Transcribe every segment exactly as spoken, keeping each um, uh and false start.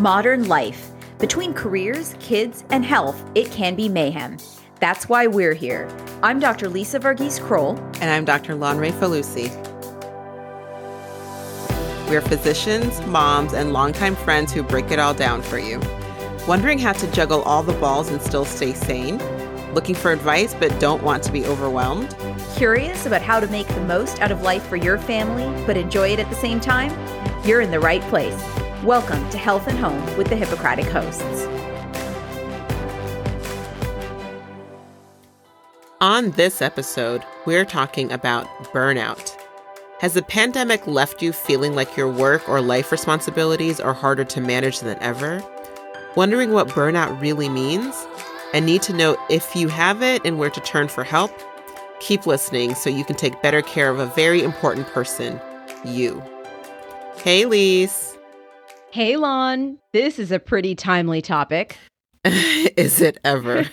modern life. Between careers, kids, and health, it can be mayhem. That's why we're here. I'm Doctor Lisa Varghese Kroll. And I'm Doctor Lanre Falusi. We're physicians, moms, and longtime friends who break it all down for you. Wondering how to juggle all the balls and still stay sane? Looking for advice but don't want to be overwhelmed? Curious about how to make the most out of life for your family but enjoy it at the same time? You're in the right place. Welcome to Health and Home with the Hippocratic Hosts. On this episode, we're talking about burnout. Has the pandemic left you feeling like your work or life responsibilities are harder to manage than ever? Wondering what burnout really means? And need to know if you have it and where to turn for help? Keep listening so you can take better care of a very important person, you. Hey, Lise. Hey, Lon. This is a pretty timely topic. Is it ever?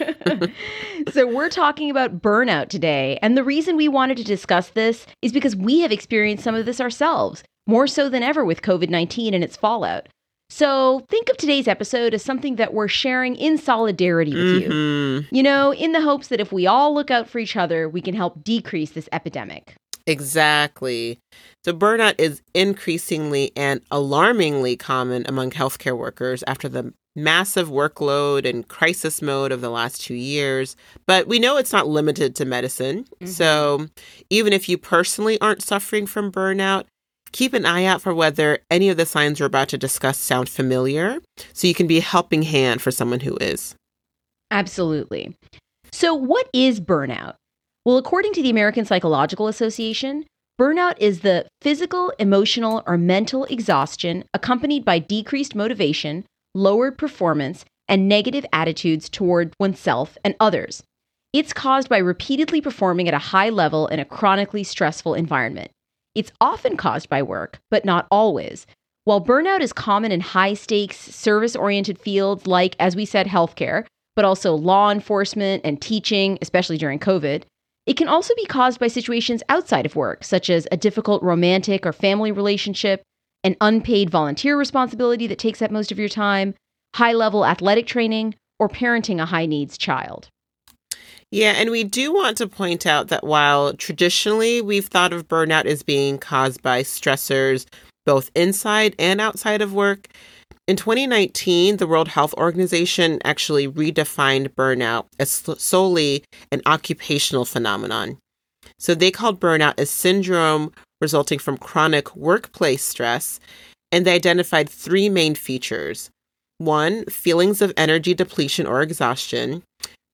So we're talking about burnout today. And the reason we wanted to discuss this is because we have experienced some of this ourselves, more so than ever with COVID nineteen and its fallout. So think of today's episode as something that we're sharing in solidarity with mm-hmm. you, you know, in the hopes that if we all look out for each other, we can help decrease this epidemic. Exactly. So burnout is increasingly and alarmingly common among healthcare workers after the massive workload and crisis mode of the last two years. But we know it's not limited to medicine. Mm-hmm. So even if you personally aren't suffering from burnout, keep an eye out for whether any of the signs we're about to discuss sound familiar, so you can be a helping hand for someone who is. Absolutely. So what is burnout? Well, according to the American Psychological Association, burnout is the physical, emotional, or mental exhaustion accompanied by decreased motivation, lowered performance, and negative attitudes toward oneself and others. It's caused by repeatedly performing at a high level in a chronically stressful environment. It's often caused by work, but not always. While burnout is common in high-stakes, service-oriented fields like, as we said, healthcare, but also law enforcement and teaching, especially during COVID, it can also be caused by situations outside of work, such as a difficult romantic or family relationship, an unpaid volunteer responsibility that takes up most of your time, high-level athletic training, or parenting a high-needs child. Yeah, and we do want to point out that while traditionally we've thought of burnout as being caused by stressors both inside and outside of work, in twenty nineteen, the World Health Organization actually redefined burnout as solely an occupational phenomenon. So they called burnout a syndrome resulting from chronic workplace stress, and they identified three main features. One, feelings of energy depletion or exhaustion.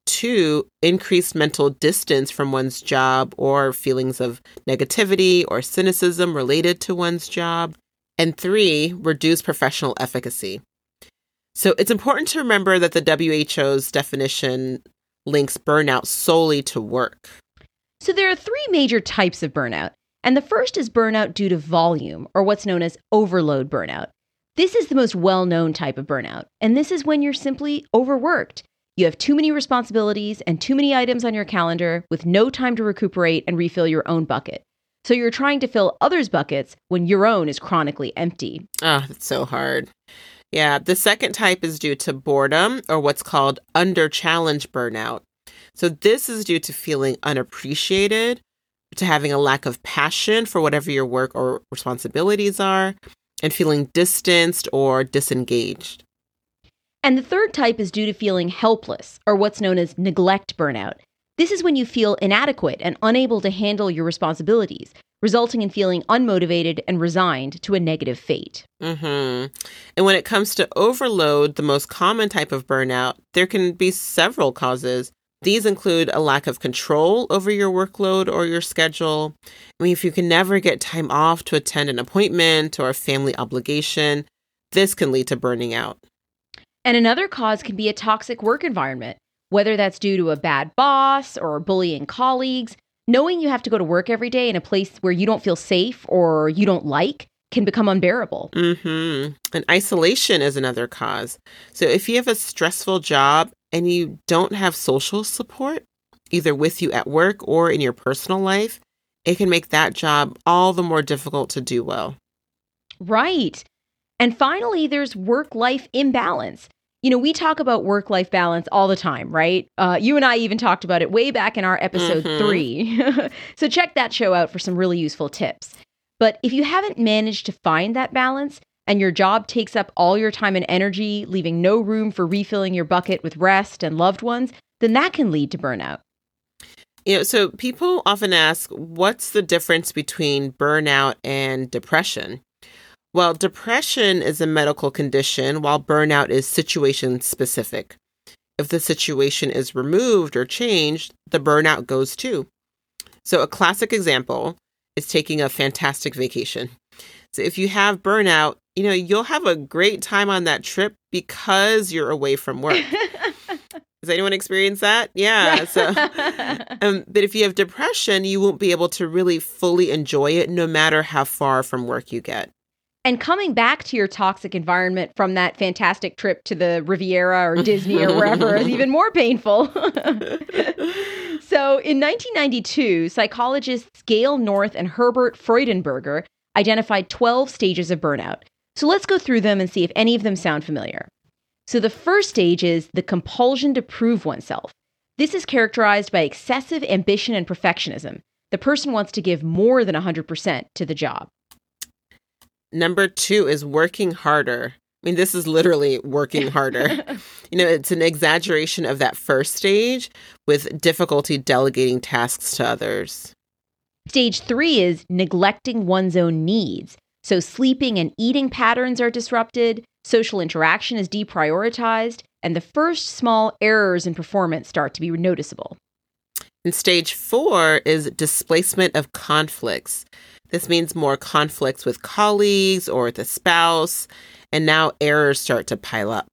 Two, increased mental distance from one's job or feelings of negativity or cynicism related to one's job. And three, reduced professional efficacy. So it's important to remember that the W H O's definition links burnout solely to work. So there are three major types of burnout. And the first is burnout due to volume, or what's known as overload burnout. This is the most well-known type of burnout. And this is when you're simply overworked. You have too many responsibilities and too many items on your calendar with no time to recuperate and refill your own bucket. So you're trying to fill others' buckets when your own is chronically empty. Oh, that's so hard. Yeah. The second type is due to boredom, or what's called under challenge burnout. So this is due to feeling unappreciated, to having a lack of passion for whatever your work or responsibilities are, and feeling distanced or disengaged. And the third type is due to feeling helpless, or what's known as neglect burnout. This is when you feel inadequate and unable to handle your responsibilities, resulting in feeling unmotivated and resigned to a negative fate. Mm-hmm. And when it comes to overload, the most common type of burnout, there can be several causes. These include a lack of control over your workload or your schedule. I mean, if you can never get time off to attend an appointment or a family obligation, this can lead to burning out. And another cause can be a toxic work environment, whether that's due to a bad boss or bullying colleagues. Knowing you have to go to work every day in a place where you don't feel safe or you don't like can become unbearable. Mm-hmm. And isolation is another cause. So if you have a stressful job and you don't have social support, either with you at work or in your personal life, it can make that job all the more difficult to do well. Right. And finally, there's work-life imbalance. You know, we talk about work-life balance all the time, right? Uh, you and I even talked about it way back in our episode mm-hmm. three. So check that show out for some really useful tips. But if you haven't managed to find that balance and your job takes up all your time and energy, leaving no room for refilling your bucket with rest and loved ones, then that can lead to burnout. You know, so people often ask, what's the difference between burnout and depression? Well, depression is a medical condition, while burnout is situation-specific. If the situation is removed or changed, the burnout goes too. So a classic example is taking a fantastic vacation. So if you have burnout, you know, you'll have a great time on that trip because you're away from work. Has anyone experienced that? Yeah. So, um, but if you have depression, you won't be able to really fully enjoy it no matter how far from work you get. And coming back to your toxic environment from that fantastic trip to the Riviera or Disney or wherever is even more painful. So in nineteen ninety-two, psychologists Gail North and Herbert Freudenberger identified twelve stages of burnout. So let's go through them and see if any of them sound familiar. So the first stage is the compulsion to prove oneself. This is characterized by excessive ambition and perfectionism. The person wants to give more than one hundred percent to the job. Number two is working harder. I mean, this is literally working harder. You know, it's an exaggeration of that first stage with difficulty delegating tasks to others. Stage three is neglecting one's own needs. So sleeping and eating patterns are disrupted, social interaction is deprioritized, and the first small errors in performance start to be noticeable. And stage four is displacement of conflicts. This means more conflicts with colleagues or with a spouse, and now errors start to pile up.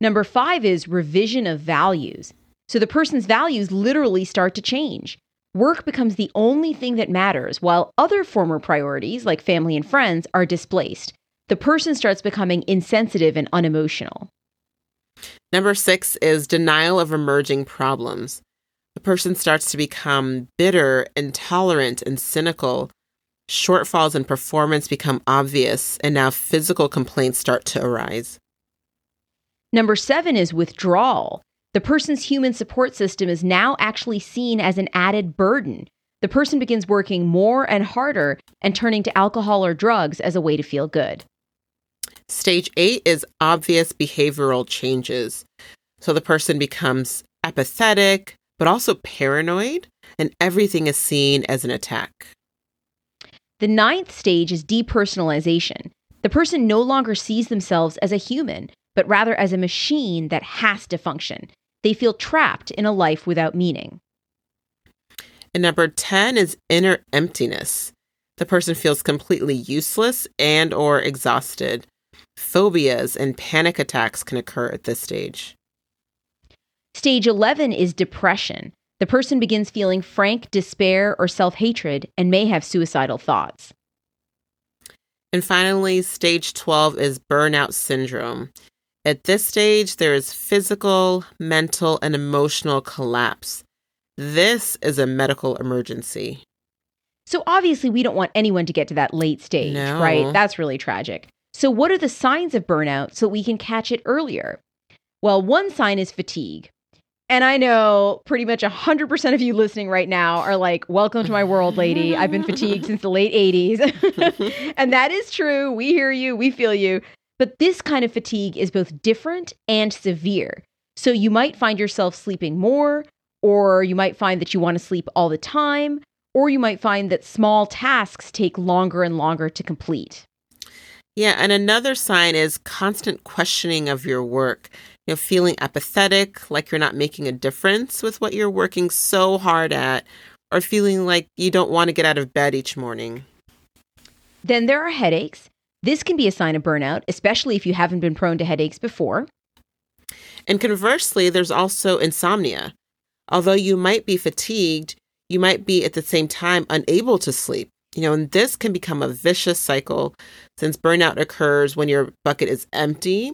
Number five is revision of values. So the person's values literally start to change. Work becomes the only thing that matters, while other former priorities, like family and friends, are displaced. The person starts becoming insensitive and unemotional. Number six is denial of emerging problems. The person starts to become bitter, intolerant, and cynical. Shortfalls in performance become obvious, and now physical complaints start to arise. Number seven is withdrawal. The person's human support system is now actually seen as an added burden. The person begins working more and harder and turning to alcohol or drugs as a way to feel good. Stage eight is obvious behavioral changes. So the person becomes apathetic, but also paranoid, and everything is seen as an attack. The ninth stage is depersonalization. The person no longer sees themselves as a human, but rather as a machine that has to function. They feel trapped in a life without meaning. And number ten is inner emptiness. The person feels completely useless and or exhausted. Phobias and panic attacks can occur at this stage. Stage eleven is depression. The person begins feeling frank despair or self-hatred and may have suicidal thoughts. And finally, stage twelve is burnout syndrome. At this stage, there is physical, mental, and emotional collapse. This is a medical emergency. So obviously, we don't want anyone to get to that late stage, no. right? That's really tragic. So what are the signs of burnout so we can catch it earlier? Well, one sign is fatigue. And I know pretty much one hundred percent of you listening right now are like, welcome to my world, lady. I've been fatigued since the late eighties. And that is true. We hear you. We feel you. But this kind of fatigue is both different and severe. So you might find yourself sleeping more, or you might find that you want to sleep all the time, or you might find that small tasks take longer and longer to complete. Yeah. And another sign is constant questioning of your work. You know, feeling apathetic, like you're not making a difference with what you're working so hard at, or feeling like you don't want to get out of bed each morning. Then there are headaches. This can be a sign of burnout, especially if you haven't been prone to headaches before. And conversely, there's also insomnia. Although you might be fatigued, you might be at the same time unable to sleep. You know, and this can become a vicious cycle since burnout occurs when your bucket is empty.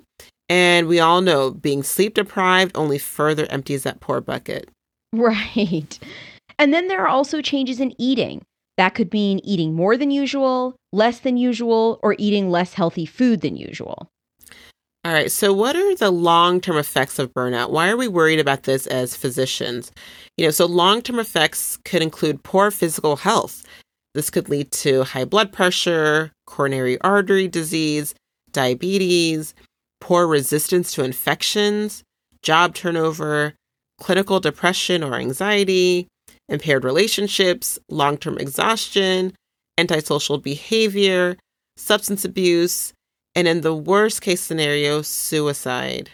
And we all know being sleep deprived only further empties that poor bucket. Right. And then there are also changes in eating. That could mean eating more than usual, less than usual, or eating less healthy food than usual. All right. So what are the long-term effects of burnout? Why are we worried about this as physicians? You know, so long-term effects could include poor physical health. This could lead to high blood pressure, coronary artery disease, diabetes, poor resistance to infections, job turnover, clinical depression or anxiety, impaired relationships, long-term exhaustion, antisocial behavior, substance abuse, and in the worst case scenario, suicide.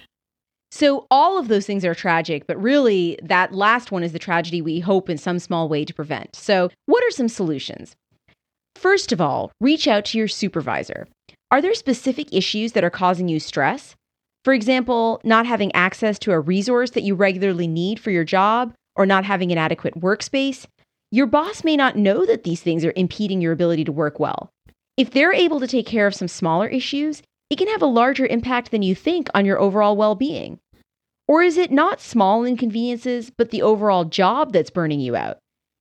So all of those things are tragic, but really that last one is the tragedy we hope in some small way to prevent. So what are some solutions? First of all, reach out to your supervisor. Are there specific issues that are causing you stress? For example, not having access to a resource that you regularly need for your job or not having an adequate workspace? Your boss may not know that these things are impeding your ability to work well. If they're able to take care of some smaller issues, it can have a larger impact than you think on your overall well-being. Or is it not small inconveniences, but the overall job that's burning you out?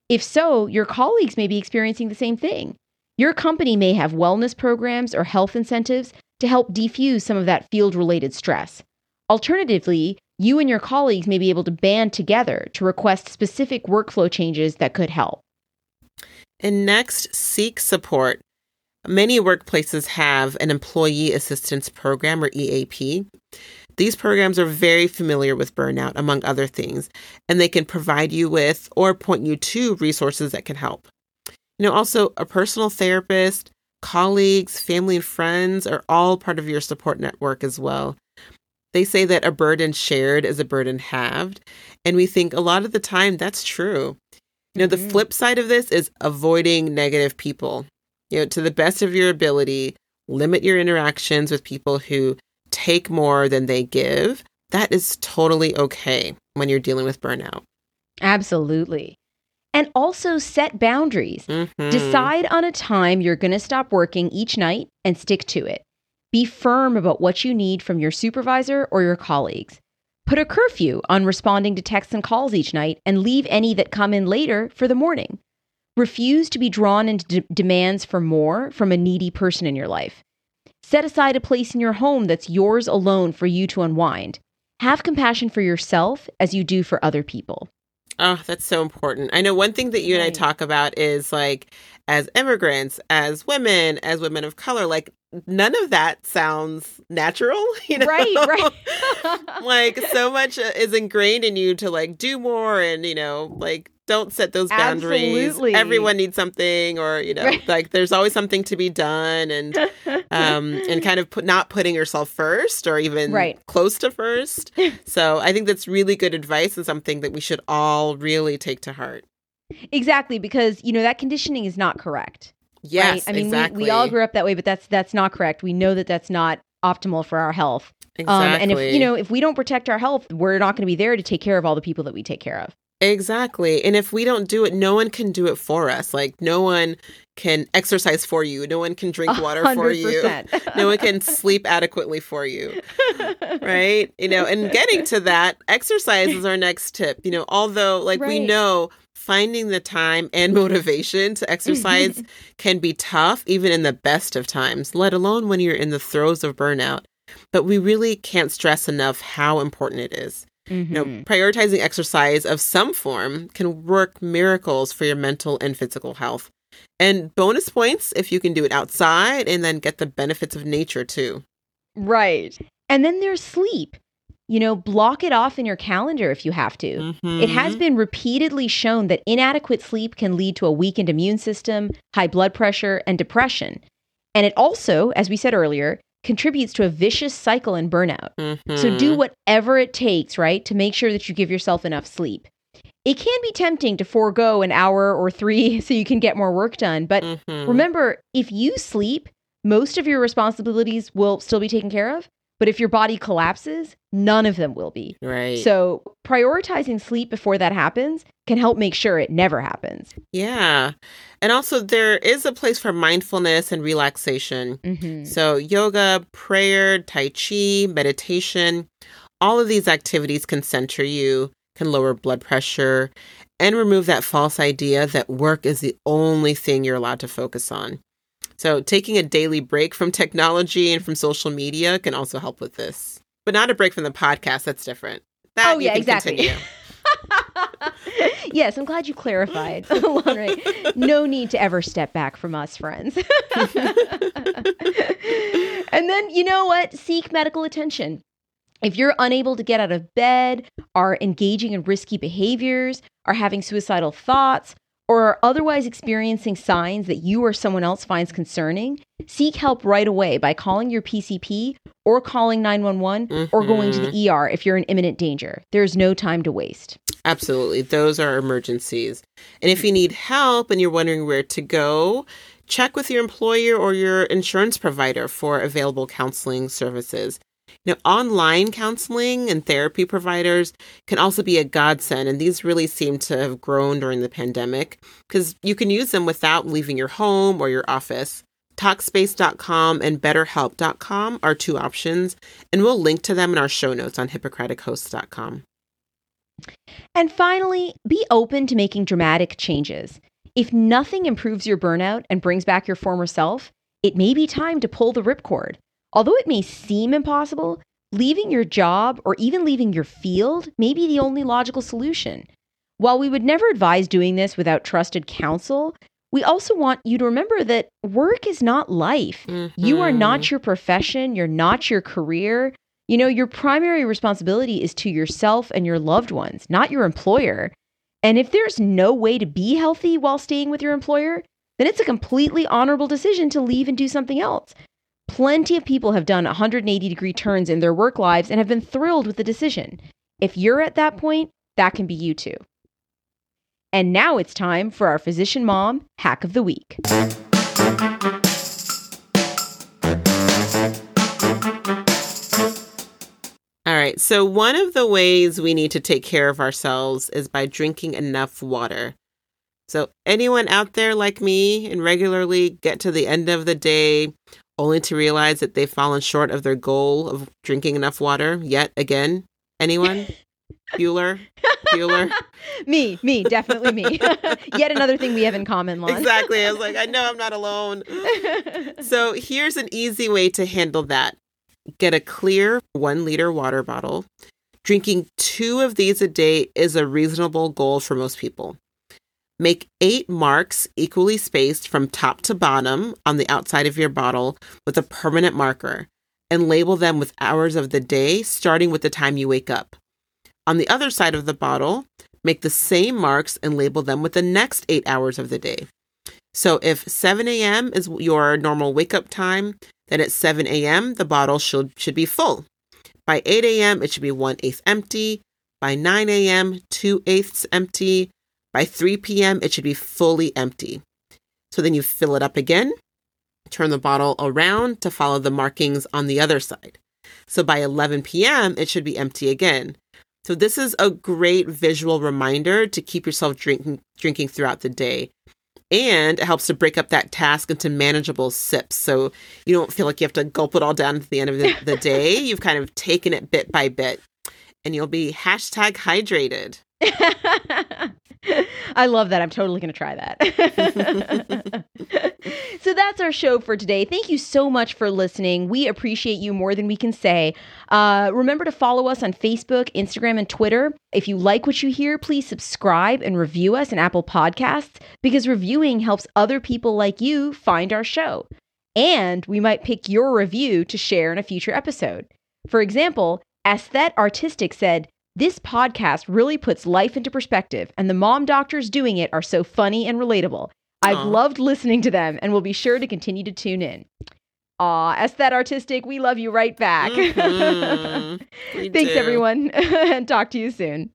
If so, your colleagues may be experiencing the same thing. Your company may have wellness programs or health incentives to help defuse some of that field-related stress. Alternatively, you and your colleagues may be able to band together to request specific workflow changes that could help. And next, seek support. Many workplaces have an employee assistance program, or E A P. These programs are very familiar with burnout, among other things, and they can provide you with or point you to resources that can help. You know, also a personal therapist, colleagues, family and friends are all part of your support network as well. They say that a burden shared is a burden halved, and we think a lot of the time that's true. You know, mm-hmm. The flip side of this is avoiding negative people. You know, to the best of your ability, limit your interactions with people who take more than they give. That is totally okay when you're dealing with burnout. Absolutely. And also set boundaries. Mm-hmm. Decide on a time you're going to stop working each night and stick to it. Be firm about what you need from your supervisor or your colleagues. Put a curfew on responding to texts and calls each night and leave any that come in later for the morning. Refuse to be drawn into de- demands for more from a needy person in your life. Set aside a place in your home that's yours alone for you to unwind. Have compassion for yourself as you do for other people. Oh, that's so important. I know one thing that you and I talk about is like, as immigrants, as women, as women of color, like none of that sounds natural, you know? Right, right. Like so much is ingrained in you to like do more and, you know, like don't set those boundaries. Absolutely. Everyone needs something or, you know, right. Like there's always something to be done and um, and kind of put, not putting yourself first or even right. close to first. So I think that's really good advice and something that we should all really take to heart. Exactly. Because, you know, that conditioning is not correct. Yes, right? I mean, exactly. we, we all grew up that way, but that's that's not correct. We know that that's not optimal for our health. Exactly. Um, and if, you know, if we don't protect our health, we're not going to be there to take care of all the people that we take care of. Exactly. And if we don't do it, no one can do it for us. Like no one can exercise for you. No one can drink water one hundred percent. For you. No one can sleep adequately for you. Right. You know, and getting to that, exercise is our next tip. You know, although like right. we know finding the time and motivation to exercise can be tough, even in the best of times, let alone when you're in the throes of burnout. But we really can't stress enough how important it is. Mm-hmm. You know, prioritizing exercise of some form can work miracles for your mental and physical health. And bonus points if you can do it outside and then get the benefits of nature too. Right. And then there's sleep. You know, block it off in your calendar if you have to. Mm-hmm. It has been repeatedly shown that inadequate sleep can lead to a weakened immune system, high blood pressure, and depression. And it also, as we said earlier, contributes to a vicious cycle in burnout. Mm-hmm. So do whatever it takes, right, to make sure that you give yourself enough sleep. It can be tempting to forego an hour or three so you can get more work done. But mm-hmm. remember, if you sleep, most of your responsibilities will still be taken care of. But if your body collapses, none of them will be. Right. So prioritizing sleep before that happens can help make sure it never happens. Yeah. And also there is a place for mindfulness and relaxation. Mm-hmm. So yoga, prayer, tai chi, meditation, all of these activities can center you, can lower blood pressure, and remove that false idea that work is the only thing you're allowed to focus on. So taking a daily break from technology and from social media can also help with this. But not a break from the podcast. That's different. That oh, yeah, exactly. Yes, I'm glad you clarified, Lanre. No need to ever step back from us, friends. And then, you know what? Seek medical attention. If you're unable to get out of bed, are engaging in risky behaviors, are having suicidal thoughts, or are otherwise experiencing signs that you or someone else finds concerning, seek help right away by calling your P C P or calling nine one one mm-hmm. or going to the E R if you're in imminent danger. There's no time to waste. Absolutely. Those are emergencies. And if you need help and you're wondering where to go, check with your employer or your insurance provider for available counseling services. Now, online counseling and therapy providers can also be a godsend, and these really seem to have grown during the pandemic because you can use them without leaving your home or your office. Talkspace dot com and BetterHelp dot com are two options, and we'll link to them in our show notes on Hippocratic Hosts dot com. And finally, be open to making dramatic changes. If nothing improves your burnout and brings back your former self, it may be time to pull the ripcord. Although it may seem impossible, leaving your job or even leaving your field may be the only logical solution. While we would never advise doing this without trusted counsel, we also want you to remember that work is not life. Mm-hmm. You are not your profession. You're not your career. You know, your primary responsibility is to yourself and your loved ones, not your employer. And if there's no way to be healthy while staying with your employer, then it's a completely honorable decision to leave and do something else. Plenty of people have done one hundred eighty degree turns in their work lives and have been thrilled with the decision. If you're at that point, that can be you too. And now it's time for our Physician Mom Hack of the Week. All right, so one of the ways we need to take care of ourselves is by drinking enough water. So anyone out there like me and regularly get to the end of the day only to realize that they've fallen short of their goal of drinking enough water yet again? Anyone? Bueller? Bueller? me, me, definitely me. Yet another thing we have in common, Lon. Exactly. I was like, I know I'm not alone. So here's an easy way to handle that. Get a clear one liter water bottle. Drinking two of these a day is a reasonable goal for most people. Make eight marks equally spaced from top to bottom on the outside of your bottle with a permanent marker and label them with hours of the day, starting with the time you wake up. On the other side of the bottle, make the same marks and label them with the next eight hours of the day. So if seven a.m. is your normal wake-up time, then at seven a.m. the bottle should, should be full. By eight a.m. it should be one eighth empty. By nine a.m. two eighths empty. By three p.m., it should be fully empty. So then you fill it up again, turn the bottle around to follow the markings on the other side. So by eleven p.m., it should be empty again. So this is a great visual reminder to keep yourself drinking drinking throughout the day. And it helps to break up that task into manageable sips. So you don't feel like you have to gulp it all down at the end of the, the day. You've kind of taken it bit by bit. And you'll be hashtag hydrated. I love that. I'm totally going to try that. So that's our show for today. Thank you so much for listening. We appreciate you more than we can say. Uh, remember to follow us on Facebook, Instagram, and Twitter. If you like what you hear, please subscribe and review us in Apple Podcasts because reviewing helps other people like you find our show. And we might pick your review to share in a future episode. For example, Aesthet Artistic said, "This podcast really puts life into perspective, and the mom doctors doing it are so funny and relatable. I've Aww. Loved listening to them and will be sure to continue to tune in." Aw, Aesthet Artistic, we love you right back. Mm-hmm. Thanks, do. everyone, and talk to you soon.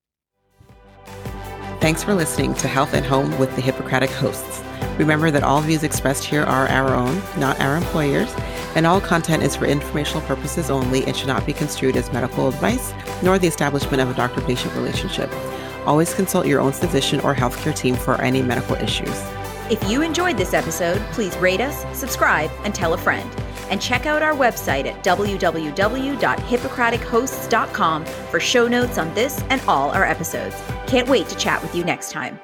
Thanks for listening to Health at Home with the Hippocratic Hosts. Remember that all views expressed here are our own, not our employers, and all content is for informational purposes only and should not be construed as medical advice nor the establishment of a doctor-patient relationship. Always consult your own physician or healthcare team for any medical issues. If you enjoyed this episode, please rate us, subscribe, and tell a friend. and check out our website at w w w dot hippocratic hosts dot com for show notes on this and all our episodes. Can't wait to chat with you next time.